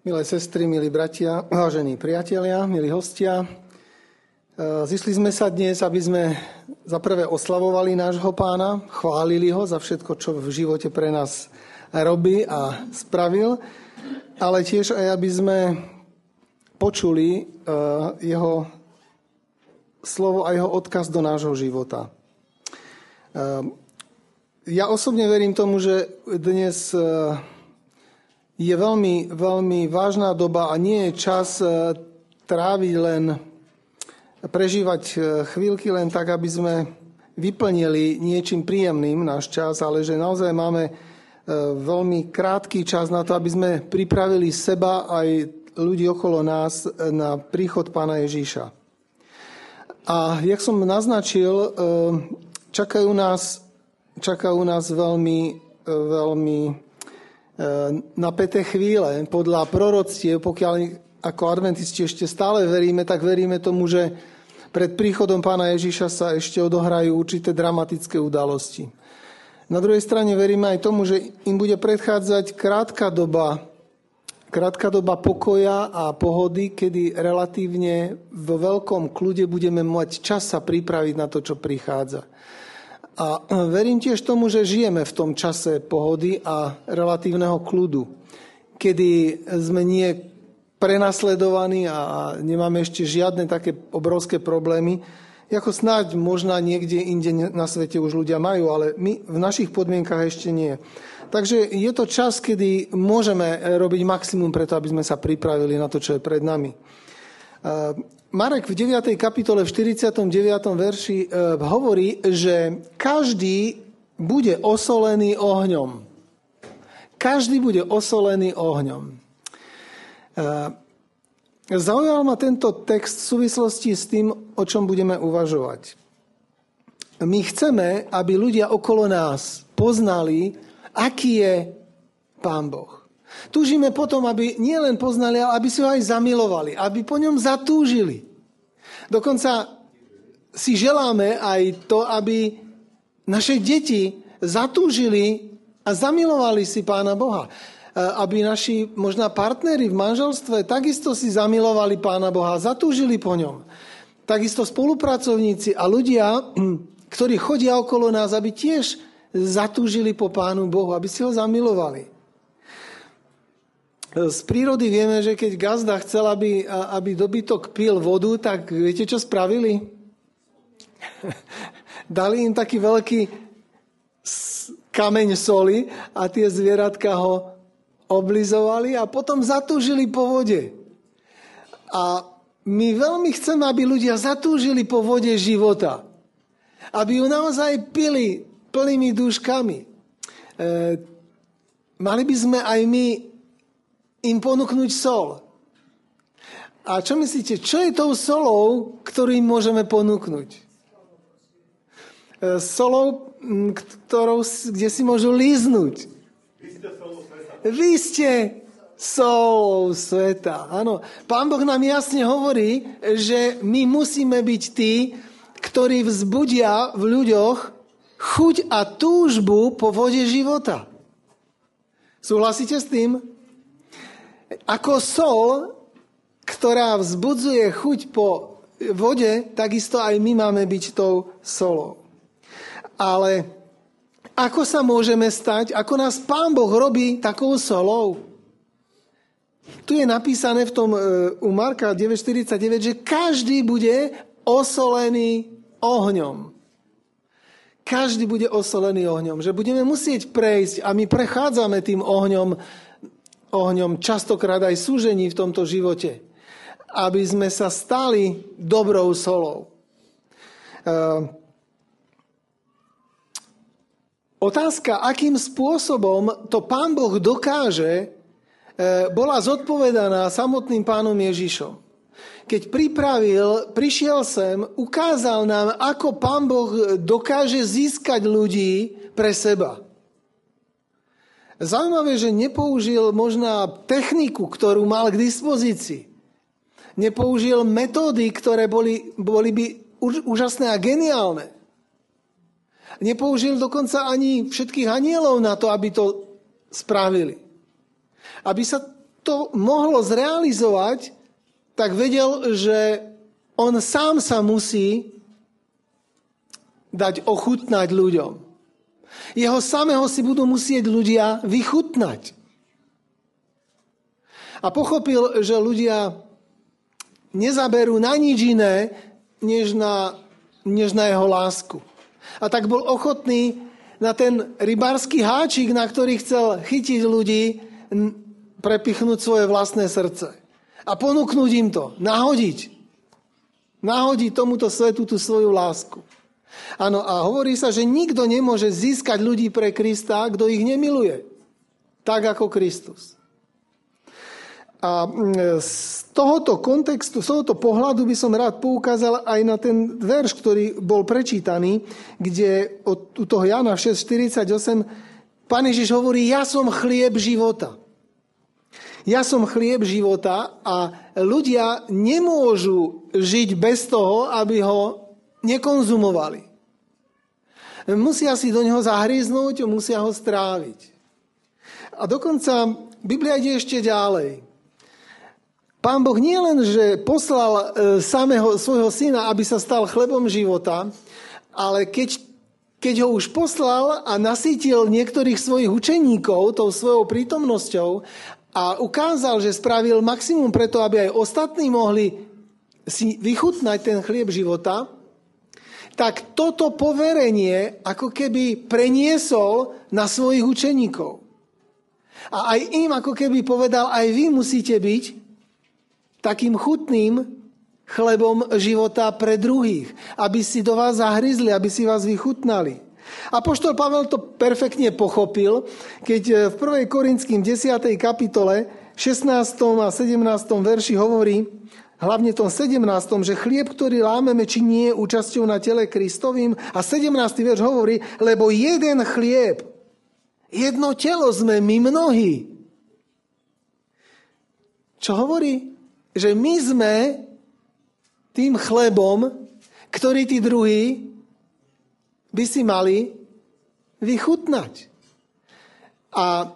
Milé sestry, milí bratia, vážení priatelia, milí hostia, zišli sme sa dnes, aby sme za prvé oslavovali nášho Pána, chválili ho za všetko, čo v živote pre nás robí a spravil, ale tiež aj, aby sme počuli jeho slovo a jeho odkaz do nášho života. Ja osobne verím tomu, že dnes je veľmi, veľmi vážna doba a nie je čas tráviť len, prežívať chvíľky len tak, aby sme vyplnili niečím príjemným náš čas, ale že naozaj máme veľmi krátky čas na to, aby sme pripravili seba aj ľudí okolo nás na príchod Pána Ježíša. A jak som naznačil, čakajú nás veľmi, veľmi napäté chvíle. Podľa proroctiev, pokiaľ ako adventisti ešte stále veríme, tak veríme tomu, že pred príchodom Pána Ježiša sa ešte odohrajú určité dramatické udalosti. Na druhej strane veríme aj tomu, že im bude predchádzať krátka doba pokoja a pohody, kedy relatívne vo veľkom kľude budeme mať čas sa pripraviť na to, čo prichádza. A verím tiež tomu, že žijeme v tom čase pohody a relatívneho kľudu, kedy sme nie prenasledovaní a nemáme ešte žiadne také obrovské problémy, ako snáď možno niekde inde na svete už ľudia majú, ale my v našich podmienkach ešte nie. Takže je to čas, kedy môžeme robiť maximum preto, aby sme sa pripravili na to, čo je pred nami. Marek v 9. kapitole v 49. verši hovorí, že každý bude osolený ohňom. Každý bude osolený ohňom. Zaujal ma tento text v súvislosti s tým, o čom budeme uvažovať. My chceme, aby ľudia okolo nás poznali, aký je Pán Boh. Túžime potom, aby nielen poznali, ale aby si ho aj zamilovali, aby po ňom zatúžili. Dokonca si želáme aj to, aby naše deti zatúžili a zamilovali si Pána Boha. Aby naši možná partneri v manželstve takisto si zamilovali Pána Boha, zatúžili po ňom. Takisto spolupracovníci a ľudia, ktorí chodia okolo nás, aby tiež zatúžili po Pánu Bohu, aby si ho zamilovali. Z prírody vieme, že keď gazda chcel, aby dobytok pil vodu, tak viete, čo spravili? Dali im taký veľký kameň soli a tie zvieratka ho oblizovali a potom zatúžili po vode. A my veľmi chceme, aby ľudia zatúžili po vode života. Aby ju naozaj pili plnými dúškami. Mali by sme aj my im ponúknuť sol. A čo myslíte, čo je tou solou, ktorú im môžeme ponúknuť? Solou, kde si môžu líznuť. Vy ste solou sveta. Áno. Pán Boh nám jasne hovorí, že my musíme byť tí, ktorí vzbudia v ľuďoch chuť a túžbu po vode života. Súhlasíte s tým? Ako sol, ktorá vzbudzuje chuť po vode, takisto aj my máme byť tou solou. Ale ako sa môžeme stať, ako nás Pán Boh robí takou solou? Tu je napísané v tom u Marka 9:49, že každý bude osolený ohňom. Každý bude osolený ohňom. Že budeme musieť prejsť a my prechádzame tým ohňom častokrát aj súžení v tomto živote, aby sme sa stali dobrou solou. Otázka, akým spôsobom to Pán Boh dokáže, bola zodpovedaná samotným Pánom Ježišom. Keď prišiel sem, ukázal nám, ako Pán Boh dokáže získať ľudí pre seba. Zaujímavé, že nepoužil možná techniku, ktorú mal k dispozícii. Nepoužil metódy, ktoré boli by úžasné a geniálne. Nepoužil dokonca ani všetkých anielov na to, aby to spravili. Aby sa to mohlo zrealizovať, tak vedel, že on sám sa musí dať ochutnať ľuďom. Jeho samého si budú musieť ľudia vychutnať. A pochopil, že ľudia nezaberú na nič iné, než na jeho lásku. A tak bol ochotný na ten rybársky háčik, na ktorý chcel chytiť ľudí, prepichnúť svoje vlastné srdce. A ponúknuť im to, nahodiť. Nahodiť tomuto svetu tú svoju lásku. Áno, a hovorí sa, že nikto nemôže získať ľudí pre Krista, kto ich nemiluje. Tak ako Kristus. A z tohoto kontextu, z tohoto pohľadu by som rád poukázal aj na ten verš, ktorý bol prečítaný, kde od toho Jana 6,48 Pán Ježiš hovorí, ja som chlieb života. Ja som chlieb života a ľudia nemôžu žiť bez toho, aby ho nekonzumovali. Musia si do neho zahryznúť, musia ho stráviť. A dokonca Biblia ide ešte ďalej. Pán Boh nie len, že poslal samého svojho syna, aby sa stal chlebom života, ale keď ho už poslal a nasýtil niektorých svojich učeníkov tou svojou prítomnosťou a ukázal, že spravil maximum preto, aby aj ostatní mohli si vychutnať ten chlieb života, tak toto poverenie ako keby preniesol na svojich učeníkov. A aj im ako keby povedal, aj vy musíte byť takým chutným chlebom života pre druhých, aby si do vás zahryzli, aby si vás vychutnali. Apoštol Pavel to perfektne pochopil, keď v 1. Korinským 10. kapitole 16. a 17. verši hovorí, hlavne tom 17., že chlieb, ktorý lámeme, či nie je účasťou na tele Kristovým. A 17. verš hovorí, lebo jeden chlieb, jedno telo sme my mnohí. Čo hovorí? Že my sme tým chlebom, ktorý tí druhí by si mali vychutnať. A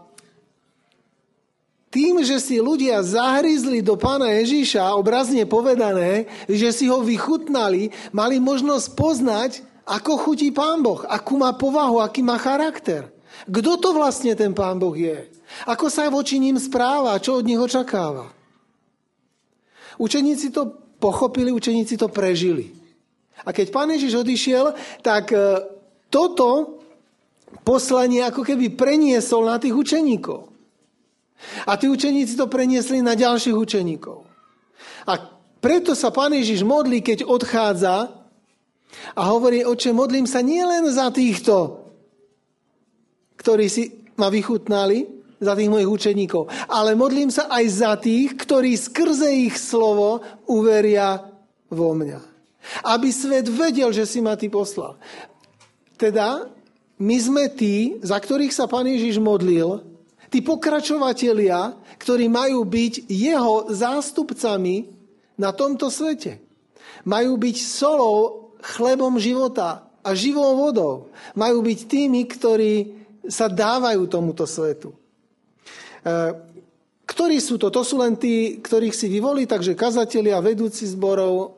tým, že si ľudia zahryzli do Pána Ježiša, obrazne povedané, že si ho vychutnali, mali možnosť poznať, ako chutí Pán Boh, akú má povahu, aký má charakter. Kto to vlastne ten Pán Boh je? Ako sa voči ním správa? Čo od nich očakáva? Učeníci to pochopili, učeníci to prežili. A keď Pán Ježiš odišiel, tak toto poslanie ako keby preniesol na tých učeníkov. A tí učeníci to preniesli na ďalších učeníkov. A preto sa Pán Ježiš modlí, keď odchádza a hovorí, Otče, modlím sa nielen za týchto, ktorí si ma vychutnali, za tých mojich učeníkov. Ale modlím sa aj za tých, ktorí skrze ich slovo uveria vo mňa. Aby svet vedel, že si ma ty poslal. Teda my sme tí, za ktorých sa Pán Ježiš modlil, tí pokračovatelia, ktorí majú byť jeho zástupcami na tomto svete. Majú byť solou, chlebom života a živou vodou. Majú byť tými, ktorí sa dávajú tomuto svetu. Ktorí sú to? To sú len tí, ktorých si vyvolí, takže kazatelia, vedúci zborov,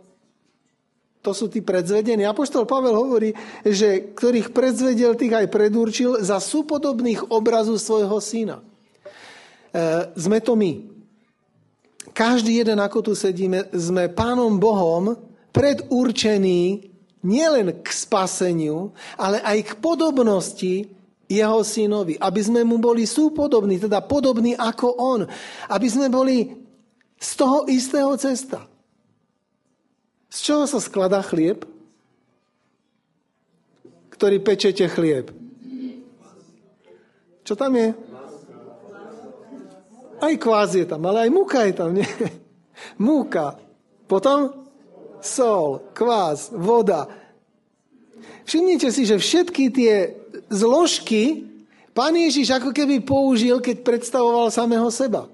to sú tí predzvedení. Apoštol Pavel hovorí, že ktorých predzvedel, tých aj predurčil za súpodobných obrazu svojho syna. Sme to my. Každý jeden, ako tu sedíme, sme Pánom Bohom predurčení nielen k spaseniu, ale aj k podobnosti jeho synovi, aby sme mu boli súpodobní, teda podobní ako on, aby sme boli z toho istého cesta. Z čoho sa skladá chlieb, ktorý pečete chlieb? Čo tam je? Aj kvás je tam, ale aj múka je tam, nie? Múka, potom sol, kvás, voda. Všimnite si, že všetky tie zložky Pán Ježiš ako keby použil, keď predstavoval samého seba.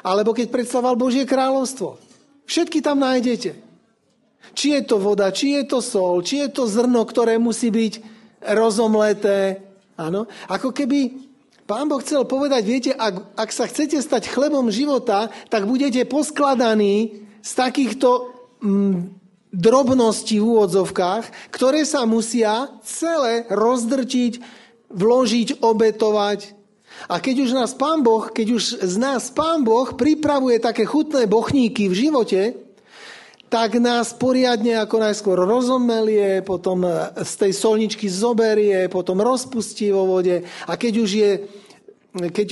Alebo keď predstavoval Božie kráľovstvo. Všetky tam nájdete. Či je to voda, či je to sol, či je to zrno, ktoré musí byť rozomleté. Áno. Ako keby Pán Boh chcel povedať, viete, ak sa chcete stať chlebom života, tak budete poskladaní z takýchto drobností v úvodzovkách, ktoré sa musia celé rozdrtiť, vložiť, obetovať. A keď už z nás Pán Boh pripravuje také chutné bochníky v živote, tak nás poriadne ako najskôr rozomelie, potom z tej solničky zoberie, potom rozpustí vo vode. A keď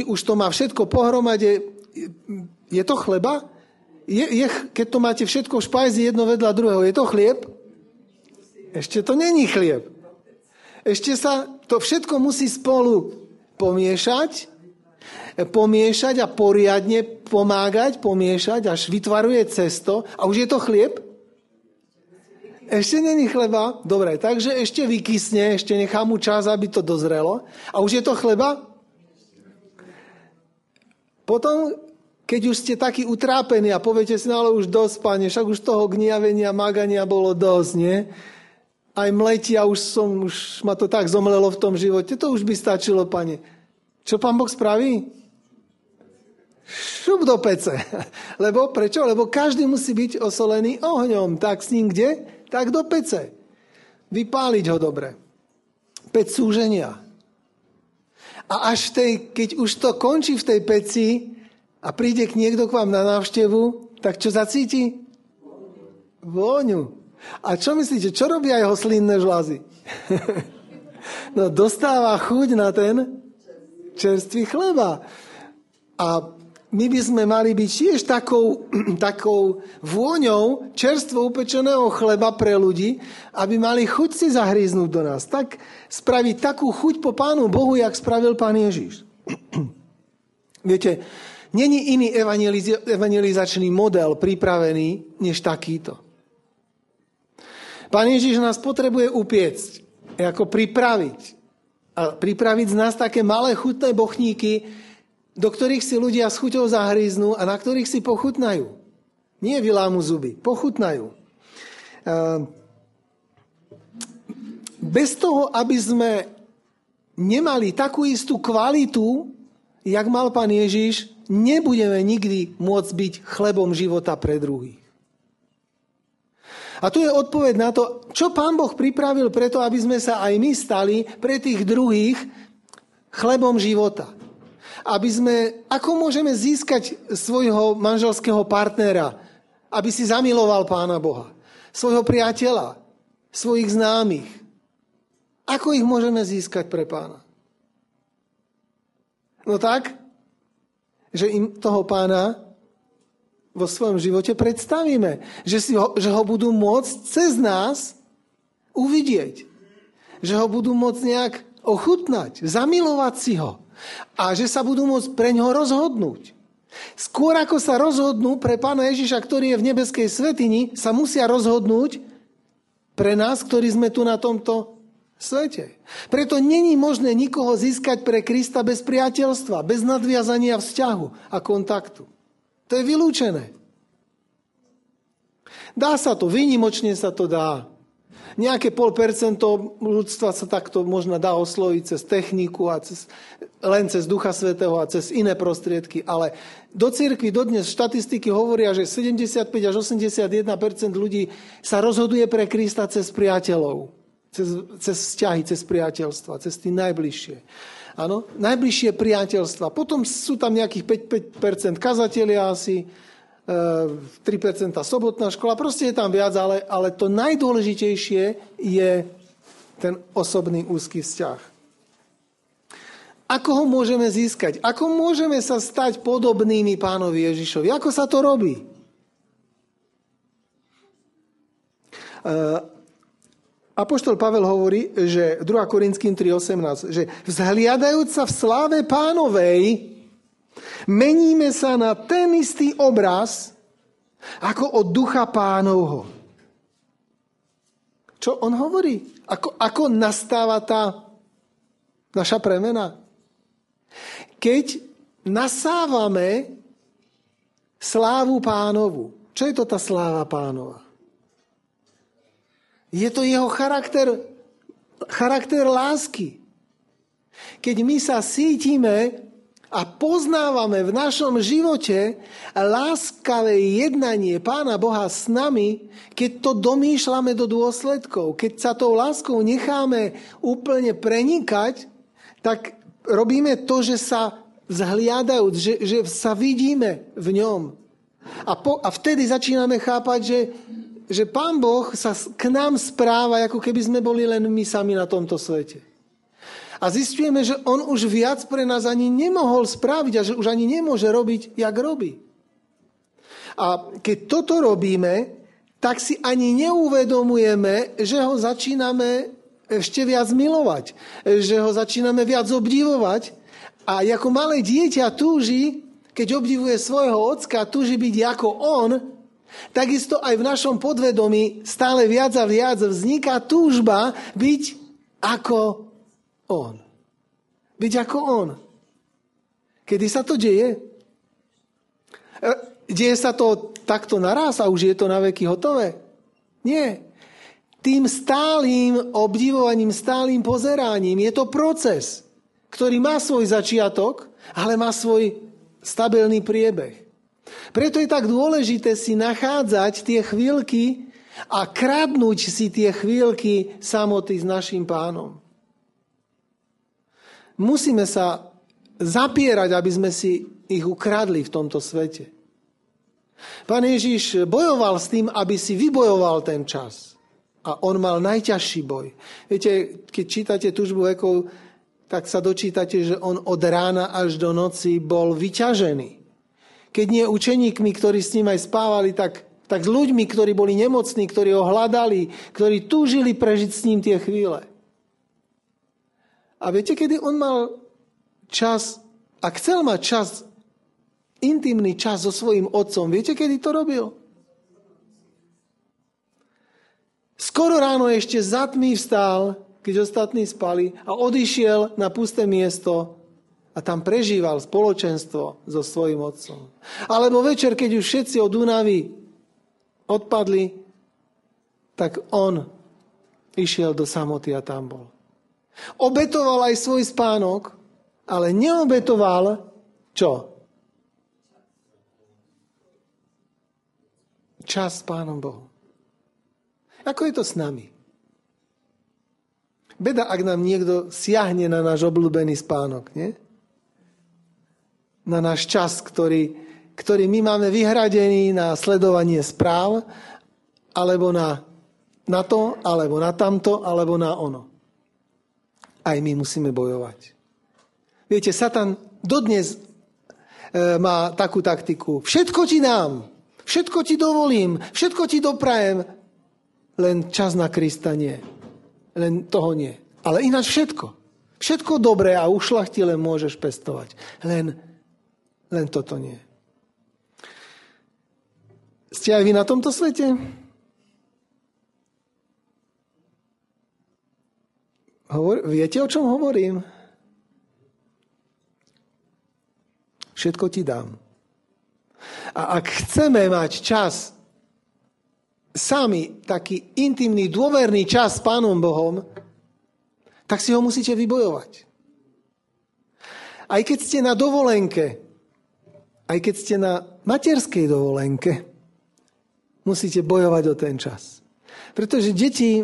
už to má všetko pohromade, je to chleba? Keď to máte všetko v špajzi jedno vedľa druhého, je to chlieb? Ešte to není chlieb. Ešte sa to všetko musí spolu pomiešať a poriadne pomágať, pomiešať, až vytvaruje cesto. A už je to chlieb? Ešte není chleba? Dobre, takže ešte vykysne, ešte nechám mu čas, aby to dozrelo. A už je to chleba? Potom, keď už ste takí utrápení a poviete si, no ale už dosť, Pane, však už toho gniavenia, mágania bolo dosť, nie? Aj mletia, už ma to tak zomlelo v tom živote. To už by stačilo, Pane. Čo Pán Boh spraví? Šup do pece. Lebo prečo? Lebo každý musí byť osolený ohňom. Tak s ním kde? Tak do pece. Vypáliť ho dobre. 5 súženia. A až keď už to končí v tej peci a príde niekto k vám na návštevu, tak čo zacíti? Vôňu. A čo myslíte, čo robia jeho slínne žľazy? No, dostáva chuť na ten čerstvý chleba. A my by sme mali byť tiež takou vôňou čerstvo upečeného chleba pre ľudí, aby mali chuť si zahryznúť do nás. Tak spraviť takú chuť po Pánu Bohu, jak spravil Pán Ježiš. Viete, není iný evangelizačný model pripravený, než takýto. Pán Ježiš nás potrebuje upiecť, ako pripraviť. A pripraviť z nás také malé chutné bochníky, do ktorých si ľudia s chuťou zahryznú a na ktorých si pochutnajú. Nie vylámu zuby, pochutnajú. Bez toho, aby sme nemali takú istú kvalitu, jak mal Pán Ježiš, nebudeme nikdy môcť byť chlebom života pre druhých. A tu je odpoveď na to, čo Pán Boh pripravil preto, aby sme sa aj my stali pre tých druhých chlebom života. Ako môžeme získať svojho manželského partnera, aby si zamiloval Pána Boha, svojho priateľa, svojich známych. Ako ich môžeme získať pre Pána? No tak, že im toho Pána vo svojom živote predstavíme. Že ho budú môcť cez nás uvidieť. Že ho budú môcť nejak ochutnať, zamilovať si ho. A že sa budú môcť pre ňoho rozhodnúť. Skôr ako sa rozhodnú pre Pána Ježiša, ktorý je v nebeskej svätyni, sa musia rozhodnúť pre nás, ktorí sme tu na tomto svete. Preto není možné nikoho získať pre Krista bez priateľstva, bez nadviazania vzťahu a kontaktu. To je vylúčené. Dá sa to, výnimočne sa to dá. Nejaké 0,5% ľudstva sa takto možno dá osloviť cez techniku, len cez Ducha Svätého a cez iné prostriedky. Ale do cirkvi dodnes štatistiky hovoria, že 75 až 81% ľudí sa rozhoduje pre Krista cez priateľov, cez vzťahy, cez priateľstva, cez tí najbližšie. Áno, najbližšie priateľstva. Potom sú tam nejakých 5% kazatelia asi, 3% sobotná škola. Proste je tam viac, ale to najdôležitejšie je ten osobný úzky vzťah. Ako ho môžeme získať? Ako môžeme sa stať podobnými Pánovi Ježišovi? Ako sa to robí? Apoštol Pavel hovorí, že 2. Korinským 3.18, že vzhliadajúc sa v sláve Pánovej, meníme sa na ten istý obraz, ako od Ducha Pánovho. Čo on hovorí? Ako nastáva tá naša premena? Keď nasávame slávu Pánovu. Čo je to tá sláva Pánova? Je to jeho charakter lásky. Keď my sa cítime a poznávame v našom živote láskavé jednanie Pána Boha s nami, keď to domýšľame do dôsledkov, keď sa tou láskou necháme úplne prenikať, tak robíme to, že sa vzhliadajú, že sa vidíme v ňom. A vtedy začíname chápať, že Pán Boh sa k nám správa, ako keby sme boli len my sami na tomto svete. A zistujeme, že on už viac pre nás ani nemohol spraviť a že už ani nemôže robiť, jak robí. A keď toto robíme, tak si ani neuvedomujeme, že ho začíname ešte viac milovať, že ho začíname viac obdivovať. A ako malé dieťa túži, keď obdivuje svojho ocka, túži byť ako on, takisto aj v našom podvedomí stále viac a viac vzniká túžba byť ako on. Byť ako on. Kedy sa to deje? Deje sa to takto naraz a už je to na veky hotové? Nie. Tým stálým obdivovaním, stálým pozeraním je to proces, ktorý má svoj začiatok, ale má svoj stabilný priebeh. Preto je tak dôležité si nachádzať tie chvíľky a kradnúť si tie chvíľky samoty s naším Pánom. Musíme sa zapierať, aby sme si ich ukradli v tomto svete. Pán Ježiš bojoval s tým, aby si vybojoval ten čas. A on mal najťažší boj. Viete, keď čítate túžbu vekov, tak sa dočítate, že on od rána až do noci bol vyťažený. Keď nie učeníkmi, ktorí s ním aj spávali, tak s ľuďmi, ktorí boli nemocní, ktorí ho hľadali, ktorí túžili prežiť s ním tie chvíle. A viete, kedy on mal čas a chcel mať čas, intimný čas so svojím otcom, viete, kedy to robil? Skoro ráno ešte za tmy vstal, keď ostatní spali, a odišiel na pusté miesto a tam prežíval spoločenstvo so svojím otcom. Alebo večer, keď už všetci od únavy odpadli, tak on išiel do samoty a tam bol. Obetoval aj svoj spánok, ale neobetoval čo? Čas s Pánom Bohom. Ako je to s nami? Beda, ak nám niekto siahne na náš obľúbený spánok, nie? Na náš čas, ktorý my máme vyhradený na sledovanie správ, alebo na to, alebo na tamto, alebo na ono. Aj my musíme bojovať. Viete, Satan dodnes má takú taktiku. Všetko ti dám, všetko ti dovolím, všetko ti doprajem, len čas na Krista nie. Len toho nie. Ale ináč všetko. Všetko dobré a ušľachtilé môžeš pestovať. Len toto nie. Ste aj vy na tomto svete? Viete, o čom hovorím? Všetko ti dám. A ak chceme mať čas sami, taký intimný, dôverný čas s Pánom Bohom, tak si ho musíte vybojovať. Aj keď ste na dovolenke, aj keď ste na materskej dovolenke, musíte bojovať o ten čas. Pretože deti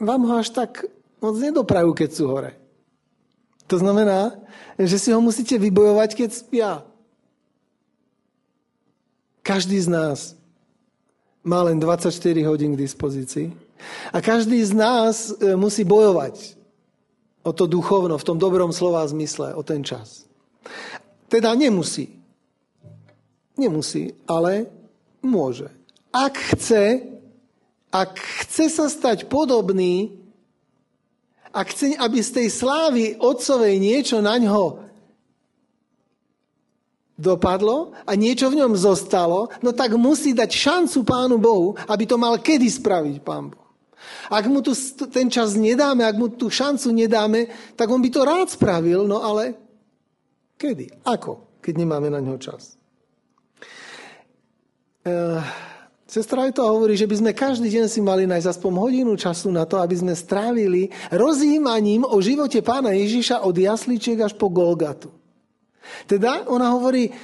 vám ho až tak moc nedoprajú, keď sú hore. To znamená, že si ho musíte vybojovať, keď spia. Každý z nás má len 24 hodín k dispozícii a každý z nás musí bojovať o to duchovno, v tom dobrom slova zmysle, o ten čas. Teda nemusí. Nemusí, ale môže. Ak chce sa stať podobný, a chce, aby z tej slávy otcovej niečo na ňo dopadlo a niečo v ňom zostalo, no tak musí dať šancu Pánu Bohu, aby to mal kedy spraviť Pán Boh. Ak mu tu ten čas nedáme, ak mu tú šancu nedáme, tak on by to rád spravil, no ale kedy? Ako? Keď nemáme na ňo čas. Sestra aj to hovorí, že by sme každý deň si mali nájsť aspoň hodinu času na to, aby sme strávili rozjímaním o živote Pána Ježiša od jasličiek až po Golgatu. Teda ona hovorí,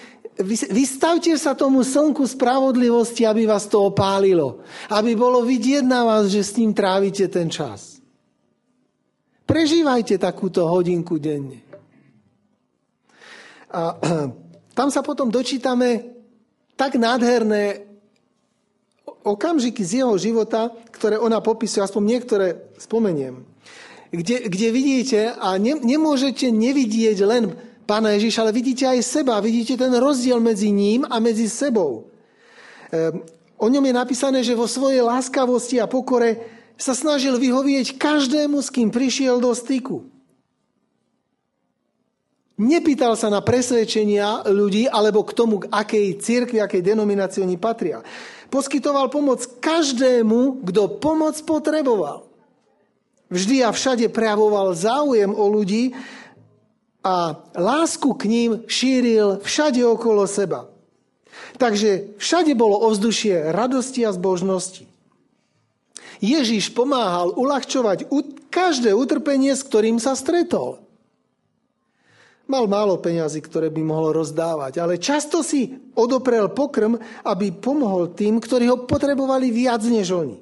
vystavte sa tomu slnku spravodlivosti, aby vás to opálilo. Aby bolo vidieť na vás, že s ním trávite ten čas. Prežívajte takúto hodinku denne. A tam sa potom dočítame tak nádherné okamžiky z jeho života, ktoré ona popisuje, aspoň niektoré spomeniem, kde vidíte, a nemôžete nevidieť len Pána Ježiša, ale vidíte aj seba, vidíte ten rozdiel medzi ním a medzi sebou. O ňom je napísané, že vo svojej láskavosti a pokore sa snažil vyhovieť každému, s kým prišiel do styku. Nepýtal sa na presvedčenia ľudí alebo k tomu, k akej cirkvi, akej denominácii oni patria. Poskytoval pomoc každému, kto pomoc potreboval. Vždy a všade prejavoval záujem o ľudí a lásku k ním šíril všade okolo seba. Takže všade bolo ovzdušie radosti a zbožnosti. Ježiš pomáhal uľahčovať každé utrpenie, s ktorým sa stretol. Mal málo peňazí, ktoré by mohol rozdávať, ale často si odoprel pokrm, aby pomohol tým, ktorí ho potrebovali viac než oni.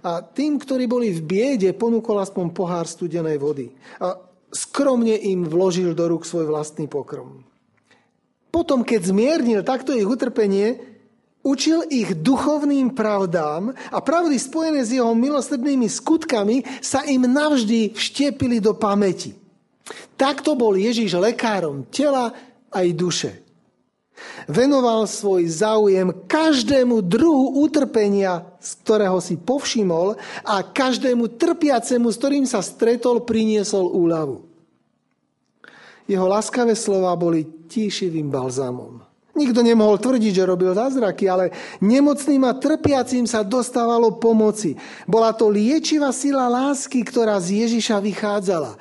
A tým, ktorí boli v biede, ponúkol aspoň pohár studenej vody. A skromne im vložil do rúk svoj vlastný pokrm. Potom, keď zmiernil takto ich utrpenie, učil ich duchovným pravdám a pravdy spojené s jeho milosrdnými skutkami sa im navždy vštiepili do pamäti. Takto bol Ježiš lekárom tela aj duše. Venoval svoj záujem každému druhu utrpenia, z ktorého si povšimol, a každému trpiacemu, s ktorým sa stretol, priniesol úľavu. Jeho láskavé slová boli tíšivým balzamom. Nikto nemohol tvrdiť, že robil zázraky, ale nemocným a trpiacím sa dostávalo pomoci. Bola to liečivá sila lásky, ktorá z Ježiša vychádzala.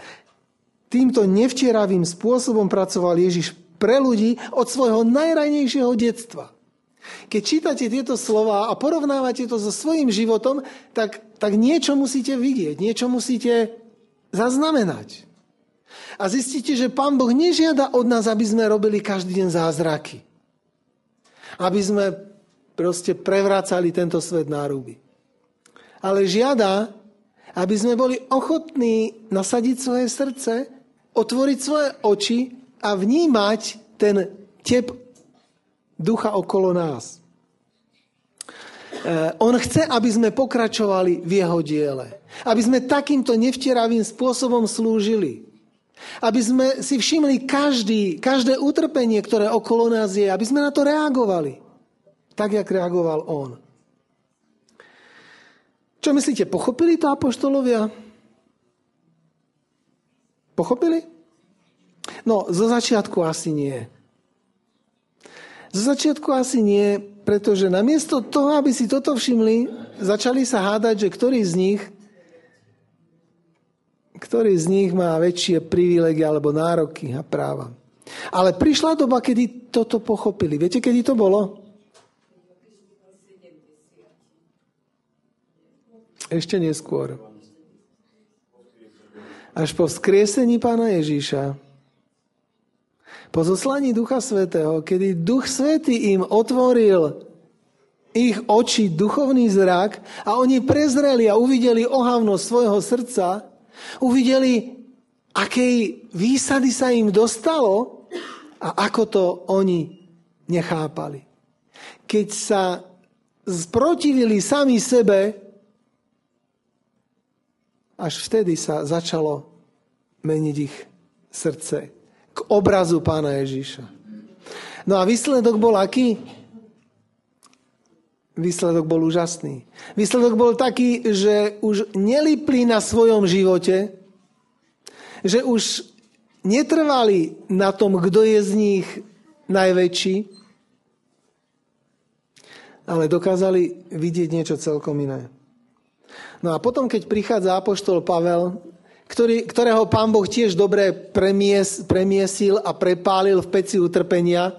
Týmto nevtieravým spôsobom pracoval Ježiš pre ľudí od svojho najranejšieho detstva. Keď čítate tieto slová a porovnávate to so svojím životom, tak niečo musíte vidieť, niečo musíte zaznamenať. A zistíte, že Pán Boh nežiada od nás, aby sme robili každý deň zázraky. Aby sme proste prevracali tento svet na ruby. Ale žiada, aby sme boli ochotní nasadiť svoje srdce, otvoriť svoje oči a vnímať ten tep ducha okolo nás. On chce, aby sme pokračovali v jeho diele. Aby sme takýmto nevtieravým spôsobom slúžili. Aby sme si všimli každé utrpenie, ktoré okolo nás je. Aby sme na to reagovali. Tak, jak reagoval on. Čo myslíte, pochopili to apoštolovia? Pochopili? No, zo začiatku asi nie. Zo začiatku asi nie, pretože namiesto toho, aby si toto všimli, začali sa hádať, že ktorý z nich má väčšie privilégie alebo nároky a práva. Ale prišla doba, kedy toto pochopili. Viete, kedy to bolo? Ešte neskôr. Až po vzkriesení Pána Ježiša, po zoslaní Ducha Svätého, kedy Duch Svätý im otvoril ich oči, duchovný zrak, a oni prezreli a uvideli ohavnosť svojho srdca, uvideli, akej výsady sa im dostalo a ako to oni nechápali. Keď sa zprotivili sami sebe, až vtedy sa začalo meniť ich srdce k obrazu Pána Ježiša. No a výsledok bol aký? Výsledok bol úžasný. Výsledok bol taký, že už nelipli na svojom živote, že už netrvali na tom, kto je z nich najväčší, ale dokázali vidieť niečo celkom iné. No a potom, keď prichádza apoštol Pavel, ktorého Pán Boh tiež dobre premiesil a prepálil v peci utrpenia.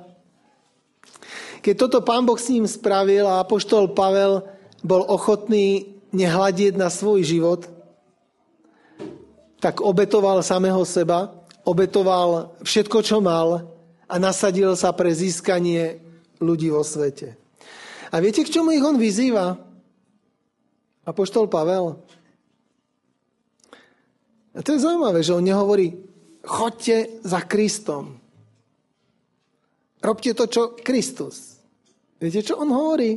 Keď toto Pán Boh s ním spravil a apoštol Pavel bol ochotný nehľadieť na svoj život, tak obetoval samého seba, obetoval všetko, čo mal a nasadil sa pre získanie ľudí vo svete. A viete, k čomu ich on vyzýva? Apoštol Pavel. A to je zaujímavé, že on nehovorí, choďte za Kristom. Robte to, čo Kristus. Viete, čo on hovorí?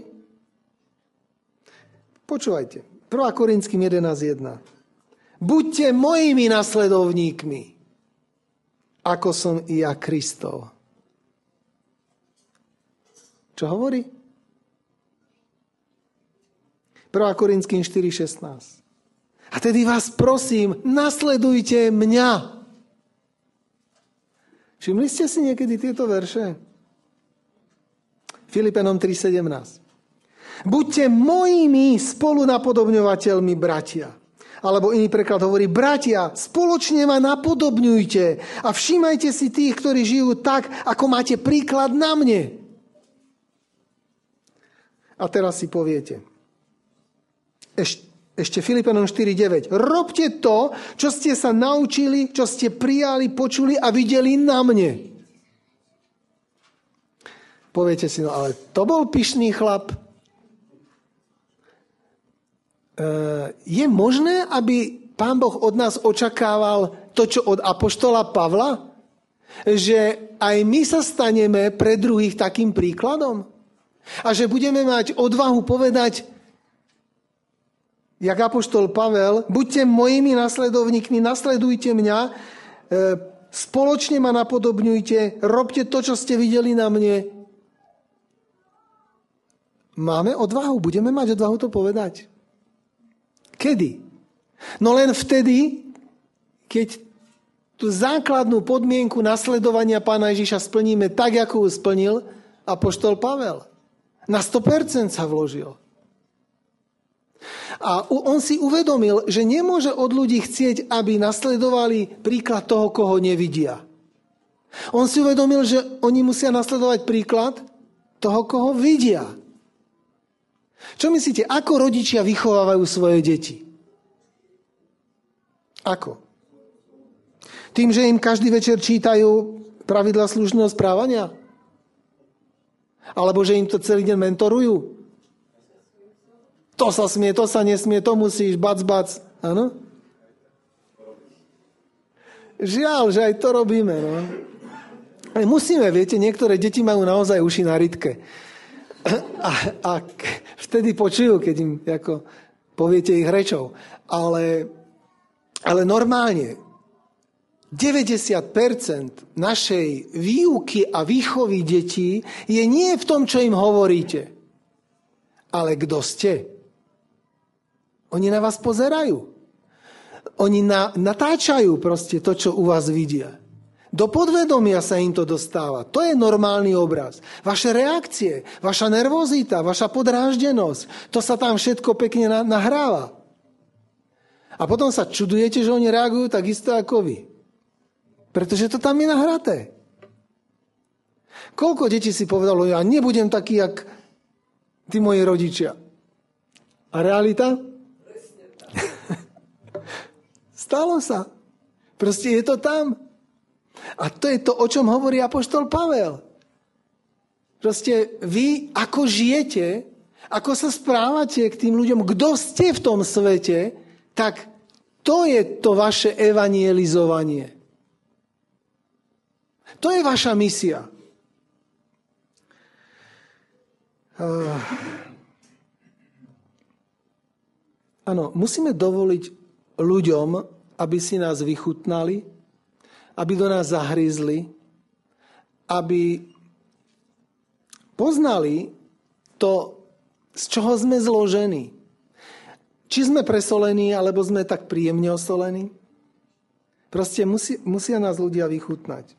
Počúvajte. 1. Korinským 11.1. Buďte mojimi nasledovníkmi, ako som i ja Kristov. Čo hovorí? 1. Korinským 4.16. A tedy vás prosím, nasledujte mňa. Všimli ste si niekedy tieto verše? Filipenom 3.17. Buďte mojimi spolunapodobňovateľmi, bratia. Alebo iný preklad hovorí, bratia, spoločne ma napodobňujte a všímajte si tých, ktorí žijú tak, ako máte príklad na mne. A teraz si poviete. Ešte Filipenom 4.9. Robte to, čo ste sa naučili, čo ste prijali, počuli a videli na mne. Poviete si, no ale to bol pyšný chlap. Je možné, aby Pán Boh od nás očakával to, čo od apoštola Pavla? Že aj my sa staneme pre druhých takým príkladom? A že budeme mať odvahu povedať, jak apoštol Pavel, buďte mojimi nasledovníkmi, nasledujte mňa, spoločne ma napodobňujte, robte to, čo ste videli na mne. Máme odvahu, budeme mať odvahu to povedať. Kedy? No len vtedy, keď tú základnú podmienku nasledovania Pána Ježiša splníme tak, ako ju splnil apoštol Pavel. Na 100% sa vložil. A on si uvedomil, že nemôže od ľudí chcieť, aby nasledovali príklad toho, koho nevidia. On si uvedomil, že oni musia nasledovať príklad toho, koho vidia. Čo myslíte, ako rodičia vychovávajú svoje deti? Ako? Tým, že im každý večer čítajú pravidlá slušného správania? Alebo že im to celý deň mentorujú? To sa smie, to sa nesmie, to musíš, bac, bac. Áno? Žiaľ, že aj to robíme. No. Ale musíme, viete, niektoré deti majú naozaj uši na rytke. A vtedy počujú, keď im ako, poviete ich rečou. Ale normálne 90% našej výuky a výchovy detí je nie v tom, čo im hovoríte, ale kto ste. Oni na vás pozerajú. Oni natáčajú proste to, čo u vás vidia. Do podvedomia sa im to dostáva. To je normálny obraz. Vaše reakcie, vaša nervozita, vaša podráždenosť, to sa tam všetko pekne nahráva. A potom sa čudujete, že oni reagujú tak isto ako vy. Pretože to tam je nahraté. Koľko detí si povedalo, ja nebudem taký, jak tí moji rodičia. A realita? Stalo sa. Proste je to tam. A to je to, o čom hovorí apoštol Pavel. Proste vy, ako žijete, ako sa správate k tým ľuďom, kto ste v tom svete, tak to je to vaše evanjelizovanie. To je vaša misia. Áno, musíme dovoliť ľuďom, aby si nás vychutnali, aby do nás zahryzli, aby poznali to, z čoho sme zložení. Či sme presolení, alebo sme tak príjemne osolení. Proste musia nás ľudia vychutnať.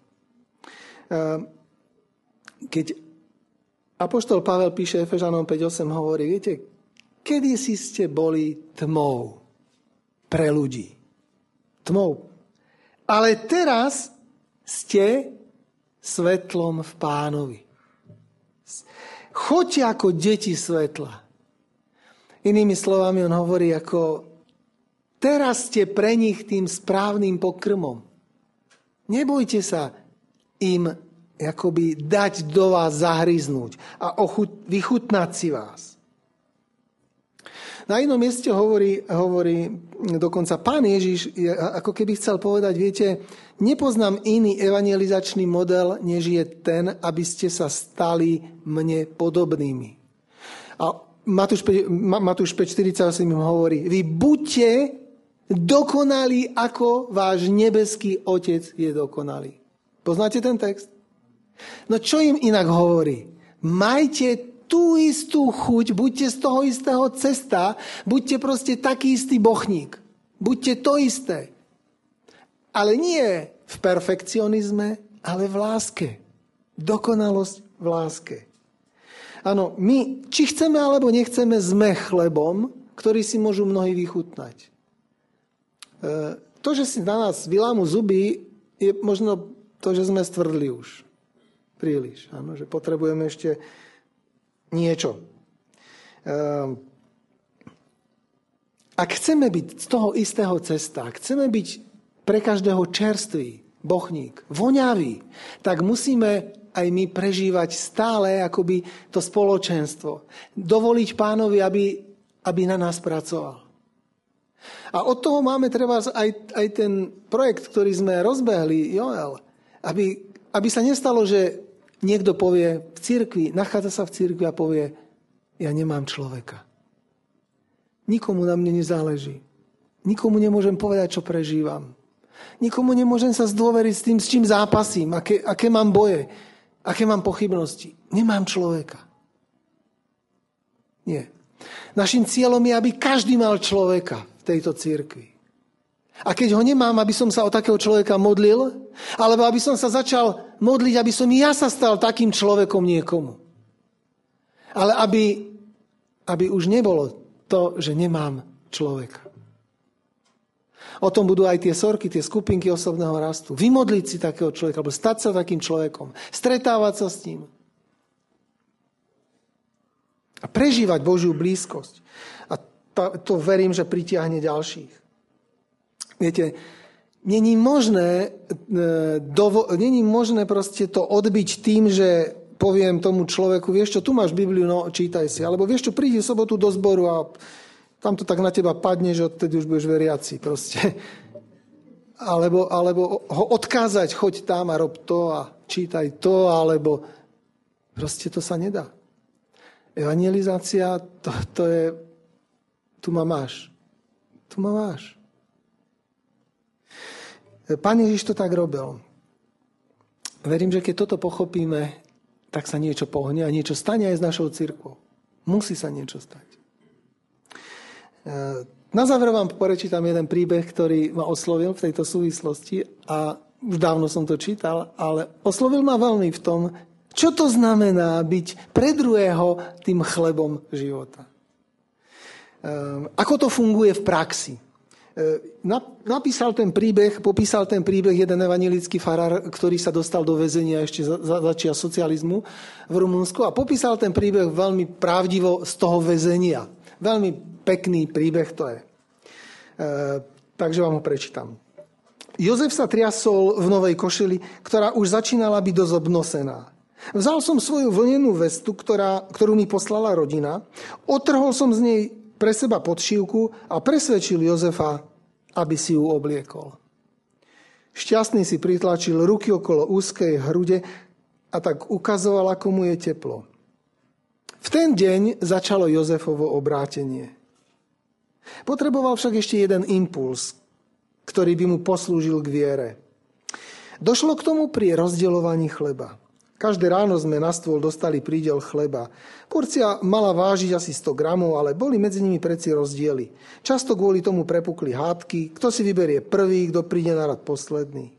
Keď apoštol Pavel píše Efežanom 5.8, hovorí, viete, kedysi ste boli tmou pre ľudí. Tmou. Ale teraz ste svetlom v Pánovi. Choďte ako deti svetla. Inými slovami, on hovorí ako teraz ste pre nich tým správnym pokrmom. Nebojte sa im akoby dať do vás zahryznúť a vychutnať si vás. Na inom mieste hovorí dokonca Pán Ježiš, ako keby chcel povedať, viete, nepoznám iný evangelizačný model, než je ten, aby ste sa stali mne podobnými. A Matúš 5:48 hovorí, vy buďte dokonalí, ako váš nebeský Otec je dokonalý. Poznáte ten text? No čo im inak hovorí? Majte tú istú chuť, buďte z toho istého cesta, buďte proste taký istý bochník. Buďte to isté. Ale nie v perfekcionizme, ale v láske. Dokonalosť v láske. Áno, my, či chceme alebo nechceme, sme chlebom, ktorý si môžu mnohí vychutnať. To, že si na nás vylámu zuby, je možno to, že sme stvrdli už. Príliš. Áno, že potrebujeme ešte niečo. Ak chceme byť z toho istého cesta, ak chceme byť pre každého čerstvý, bochník, voňavý, tak musíme aj my prežívať stále akoby to spoločenstvo. Dovoliť Pánovi, aby na nás pracoval. A od toho máme treba aj ten projekt, ktorý sme rozbehli, Joel, aby sa nestalo, že niekto povie v cirkvi, nachádza sa v cirkvi a povie, ja nemám človeka. Nikomu na mne nezáleží. Nikomu nemôžem povedať, čo prežívam. Nikomu nemôžem sa zdôveriť s tým, s čím zápasím, aké mám boje, aké mám pochybnosti. Nemám človeka. Nie. Naším cieľom je, aby každý mal človeka v tejto cirkvi. A keď ho nemám, aby som sa o takého človeka modlil, alebo aby som sa začal modliť, aby som ja sa stal takým človekom niekomu. Ale aby už nebolo to, že nemám človeka. O tom budú aj tie sorky, tie skupinky osobného rastu. Vymodliť si takého človeka, alebo stať sa takým človekom, stretávať sa s ním. A prežívať Božiu blízkosť. A to verím, že pritiahne ďalších. Viete, není možné proste to odbiť tým, že poviem tomu človeku, vieš čo, tu máš Bibliu, no čítaj si. Alebo vieš čo, prídi v sobotu do zboru a tam to tak na teba padne, že odtedy už budeš veriaci proste. Alebo ho odkázať, choď tam a rob to a čítaj to, alebo proste to sa nedá. Evangelizácia, to je, tu ma máš. Tu ma máš. Pán Ježiš to tak robil. Verím, že keď toto pochopíme, tak sa niečo pohne a niečo stane aj s našou cirkvou. Musí sa niečo stať. Na záver vám porečítam jeden príbeh, ktorý ma oslovil v tejto súvislosti a už dávno som to čítal, ale oslovil ma veľmi v tom, čo to znamená byť pre druhého tým chlebom života. Ako to funguje v praxi? Popísal ten príbeh jeden evanjelický farár, ktorý sa dostal do väzenia ešte za socializmu v Rumunsku a popísal ten príbeh veľmi pravdivo z toho väzenia. Veľmi pekný príbeh to je. Takže vám ho prečítam. Jozef sa triasol v novej košeli, ktorá už začínala byť dosť obnosená. Vzal som svoju vlnenú vestu, ktorú mi poslala rodina, otrhol som z nej pre seba podšívku a presvedčil Jozefa, aby si ju obliekol. Šťastný si pritlačil ruky okolo úzkej hrude a tak ukazoval, ako mu je teplo. V ten deň začalo Jozefovo obrátenie. Potreboval však ešte jeden impuls, ktorý by mu poslúžil k viere. Došlo k tomu pri rozdeľovaní chleba. Každé ráno sme na stôl dostali prídel chleba. Porcia mala vážiť asi 100 gramov, ale boli medzi nimi preci rozdiely. Často kvôli tomu prepukli hádky, kto si vyberie prvý, kto príde na rad posledný.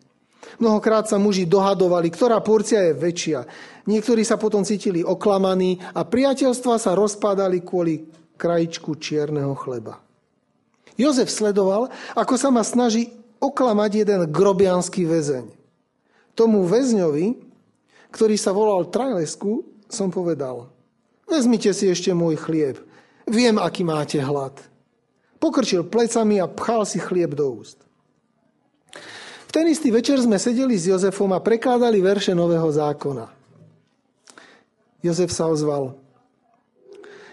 Mnohokrát sa muži dohadovali, ktorá porcia je väčšia. Niektorí sa potom cítili oklamaní a priateľstva sa rozpadali kvôli krajičku čierneho chleba. Jozef sledoval, ako sa ma snaží oklamať jeden grobiansky väzeň. Tomu väzňovi, ktorý sa volal Trajlesku, som povedal, Vezmite si ešte môj chlieb. Viem, aký máte hlad. Pokrčil plecami a pchal si chlieb do úst. V ten istý večer sme sedeli s Jozefom a prekladali verše Nového zákona. Jozef sa ozval.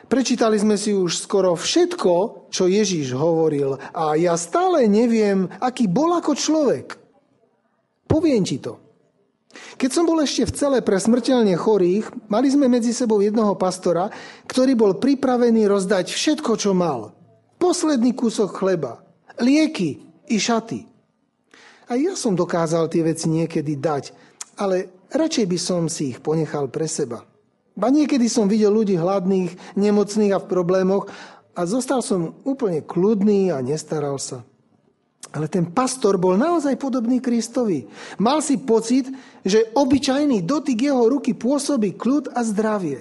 Prečítali sme si už skoro všetko, čo Ježiš hovoril a ja stále neviem, aký bol ako človek. Poviem ti to. Keď som bol ešte v cele pre smrteľne chorých, mali sme medzi sebou jednoho pastora, ktorý bol pripravený rozdať všetko, čo mal. Posledný kúsok chleba, lieky i šaty. A ja som dokázal tie veci niekedy dať, ale radšej by som si ich ponechal pre seba. Ba niekedy som videl ľudí hladných, nemocných a v problémoch a zostal som úplne kľudný a nestaral sa. Ale ten pastor bol naozaj podobný Kristovi. Mal si pocit, že obyčajný dotyk jeho ruky pôsobí kľud a zdravie.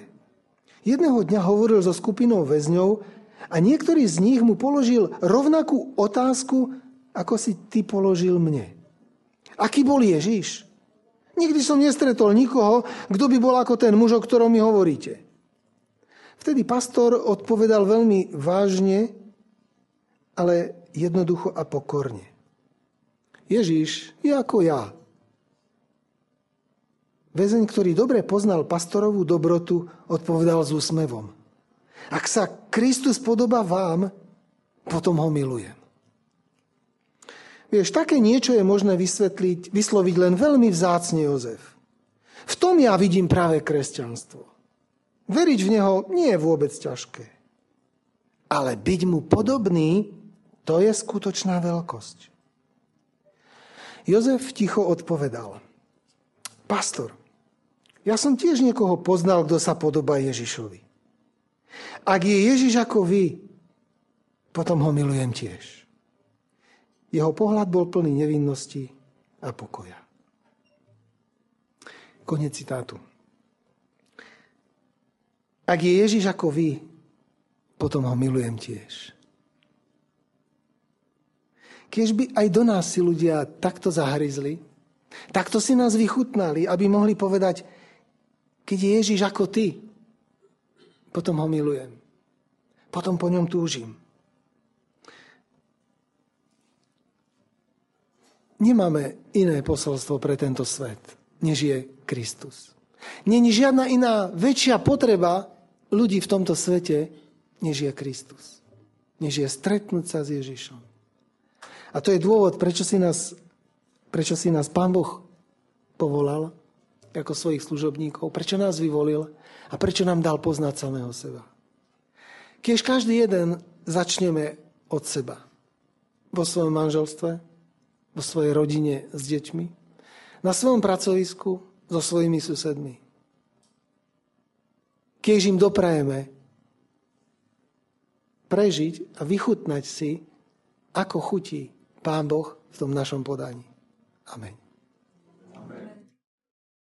Jedného dňa hovoril so skupinou väzňov, a niektorý z nich mu položil rovnakú otázku, ako si ty položil mne. Aký bol Ježiš? Nikdy som nestretol nikoho, kto by bol ako ten muž, o ktorom mi hovoríte. Vtedy pastor odpovedal veľmi vážne, ale jednoducho a pokorne. Ježiš je ako ja. Väzeň, ktorý dobre poznal pastorovú dobrotu, odpovedal s úsmevom. Ak sa Kristus podobá vám, potom ho milujem. Vieš, také niečo je možné vysloviť len veľmi vzácne, Jozef. V tom ja vidím práve kresťanstvo. Veriť v neho nie je vôbec ťažké. Ale byť mu podobný, to je skutočná veľkosť. Jozef ticho odpovedal. Pastor, ja som tiež niekoho poznal, kto sa podobá Ježišovi. Ak je Ježiš ako vy, potom ho milujem tiež. Jeho pohľad bol plný nevinnosti a pokoja. Koniec citátu. Ak je Ježiš ako vy, potom ho milujem tiež. Keď by aj do nás si ľudia takto zahryzli, takto si nás vychutnali, aby mohli povedať, keď je Ježiš ako ty, potom ho milujem. Potom po ňom túžim. Nemáme iné posolstvo pre tento svet, než je Kristus. Není žiadna iná väčšia potreba ľudí v tomto svete, než je Kristus. Než je stretnúť sa s Ježišom. A to je dôvod, prečo si nás Pán Boh povolal ako svojich služobníkov, prečo nás vyvolil a prečo nám dal poznať samého seba. Keď každý jeden začneme od seba. Vo svojom manželstve, vo svojej rodine s deťmi, na svojom pracovisku so svojimi susedmi. Keď im doprajeme prežiť a vychutnať si, ako chutí Pán Boh v tom našom podaní. Amen.